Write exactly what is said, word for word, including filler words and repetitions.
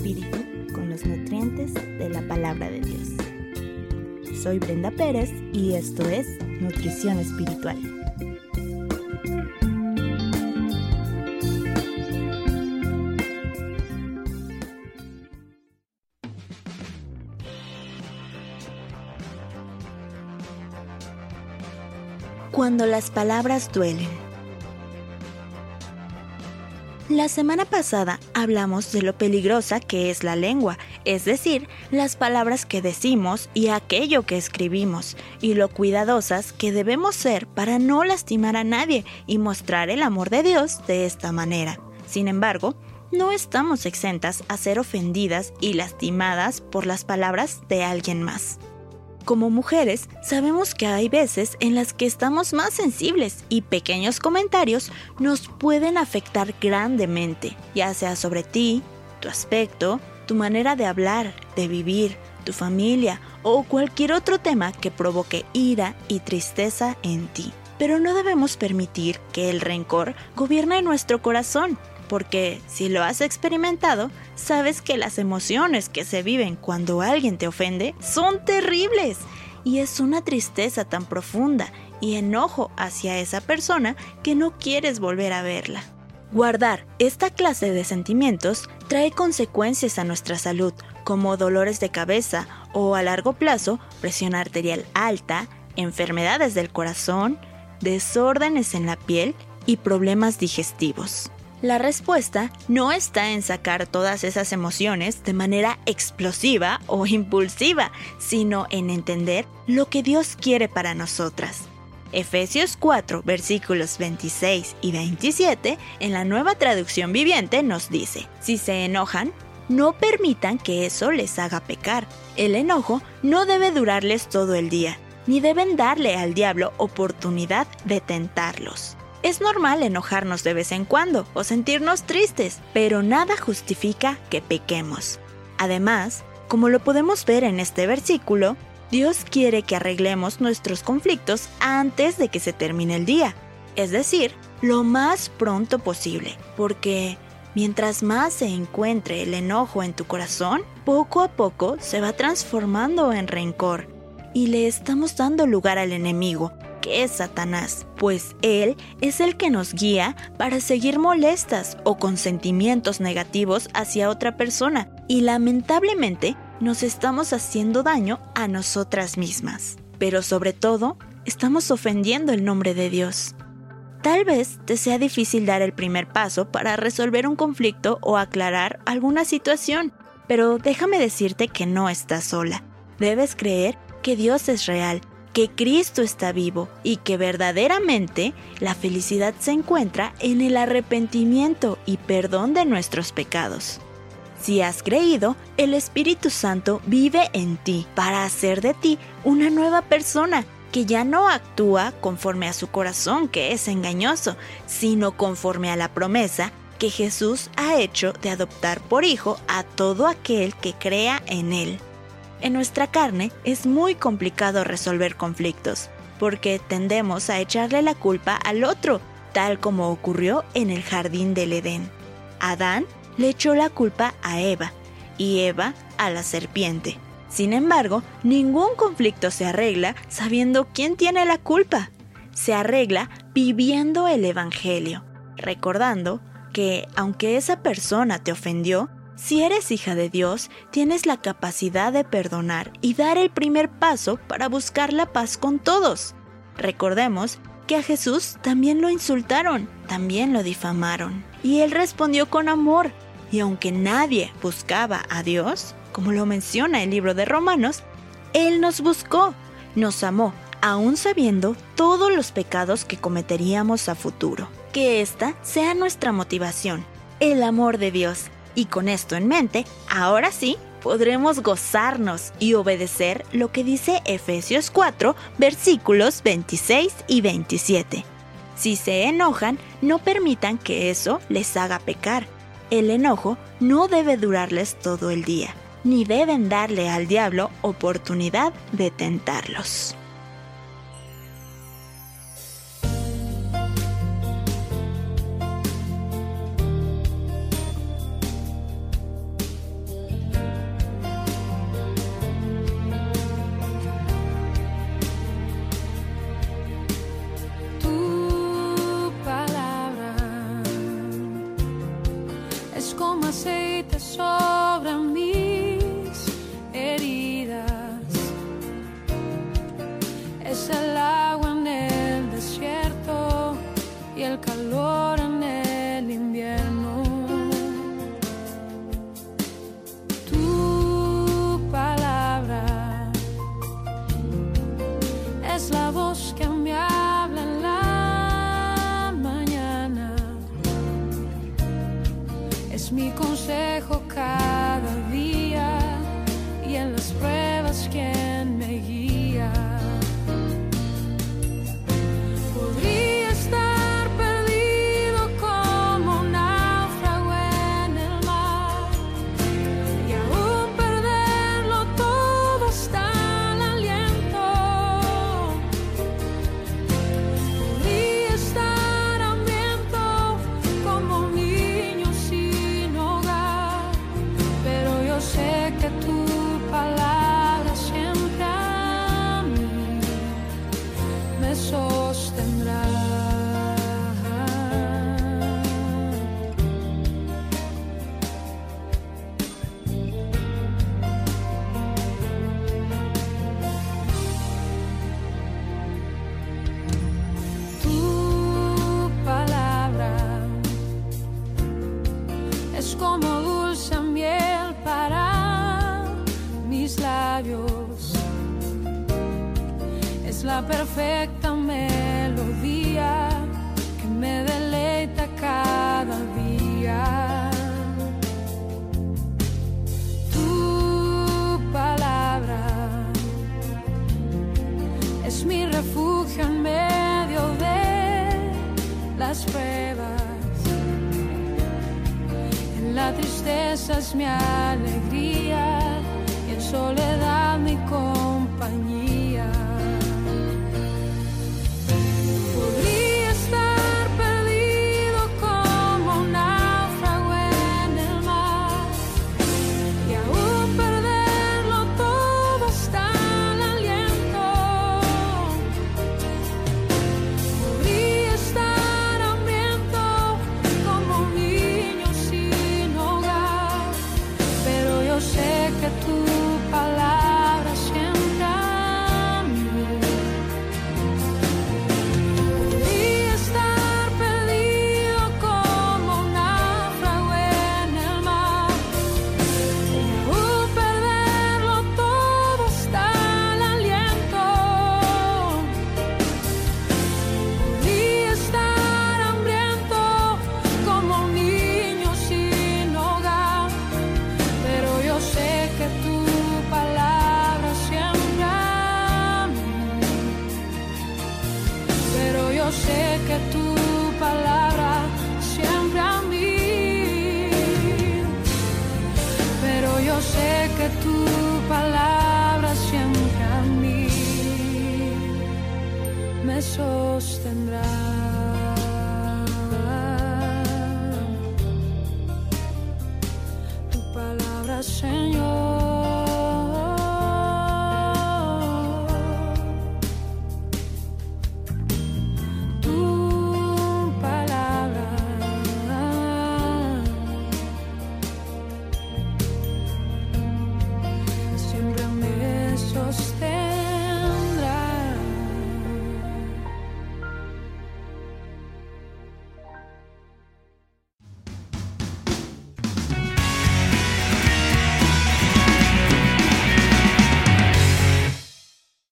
espíritu con los nutrientes de la Palabra de Dios. Soy Brenda Pérez y esto es Nutrición Espiritual. Cuando las palabras duelen. La semana pasada hablamos de lo peligrosa que es la lengua, es decir, las palabras que decimos y aquello que escribimos, y lo cuidadosas que debemos ser para no lastimar a nadie y mostrar el amor de Dios de esta manera. Sin embargo, no estamos exentas a ser ofendidas y lastimadas por las palabras de alguien más. Como mujeres, sabemos que hay veces en las que estamos más sensibles y pequeños comentarios nos pueden afectar grandemente, ya sea sobre ti, tu aspecto, tu manera de hablar, de vivir, tu familia o cualquier otro tema que provoque ira y tristeza en ti. Pero no debemos permitir que el rencor gobierne nuestro corazón, porque si lo has experimentado, sabes que las emociones que se viven cuando alguien te ofende son terribles y es una tristeza tan profunda y enojo hacia esa persona que no quieres volver a verla. Guardar esta clase de sentimientos trae consecuencias a nuestra salud, como dolores de cabeza o a largo plazo presión arterial alta, enfermedades del corazón, desórdenes en la piel y problemas digestivos. La respuesta no está en sacar todas esas emociones de manera explosiva o impulsiva, sino en entender lo que Dios quiere para nosotras. Efesios cuatro, versículos veintiséis y veintisiete, en la Nueva Traducción Viviente nos dice: si se enojan, no permitan que eso les haga pecar. El enojo no debe durarles todo el día, ni deben darle al diablo oportunidad de tentarlos. Es normal enojarnos de vez en cuando o sentirnos tristes, pero nada justifica que pequemos. Además, como lo podemos ver en este versículo, Dios quiere que arreglemos nuestros conflictos antes de que se termine el día, es decir, lo más pronto posible, porque mientras más se encuentre el enojo en tu corazón, poco a poco se va transformando en rencor y le estamos dando lugar al enemigo, que es Satanás, pues él es el que nos guía para seguir molestas o con sentimientos negativos hacia otra persona y lamentablemente nos estamos haciendo daño a nosotras mismas. Pero sobre todo, estamos ofendiendo el nombre de Dios. Tal vez te sea difícil dar el primer paso para resolver un conflicto o aclarar alguna situación, pero déjame decirte que no estás sola. Debes creer que Dios es real, que Cristo está vivo y que verdaderamente la felicidad se encuentra en el arrepentimiento y perdón de nuestros pecados. Si has creído, el Espíritu Santo vive en ti para hacer de ti una nueva persona que ya no actúa conforme a su corazón, que es engañoso, sino conforme a la promesa que Jesús ha hecho de adoptar por hijo a todo aquel que crea en él. En nuestra carne es muy complicado resolver conflictos, porque tendemos a echarle la culpa al otro, tal como ocurrió en el jardín del Edén. Adán le echó la culpa a Eva, y Eva a la serpiente. Sin embargo, ningún conflicto se arregla sabiendo quién tiene la culpa. Se arregla viviendo el Evangelio, recordando que, aunque esa persona te ofendió, si eres hija de Dios, tienes la capacidad de perdonar y dar el primer paso para buscar la paz con todos. Recordemos que a Jesús también lo insultaron, también lo difamaron, y él respondió con amor. Y aunque nadie buscaba a Dios, como lo menciona el libro de Romanos, él nos buscó, nos amó, aún sabiendo todos los pecados que cometeríamos a futuro. Que esta sea nuestra motivación, el amor de Dios. Y con esto en mente, ahora sí, podremos gozarnos y obedecer lo que dice Efesios cuatro, versículos veintiséis y veintisiete. Si se enojan, no permitan que eso les haga pecar. El enojo no debe durarles todo el día, ni deben darle al diablo oportunidad de tentarlos. la perfecta melodía que me deleita cada día. Tu palabra es mi refugio en medio de las pruebas. En la tristeza es mi alegría y en soledad mi compañía. Sostendrá.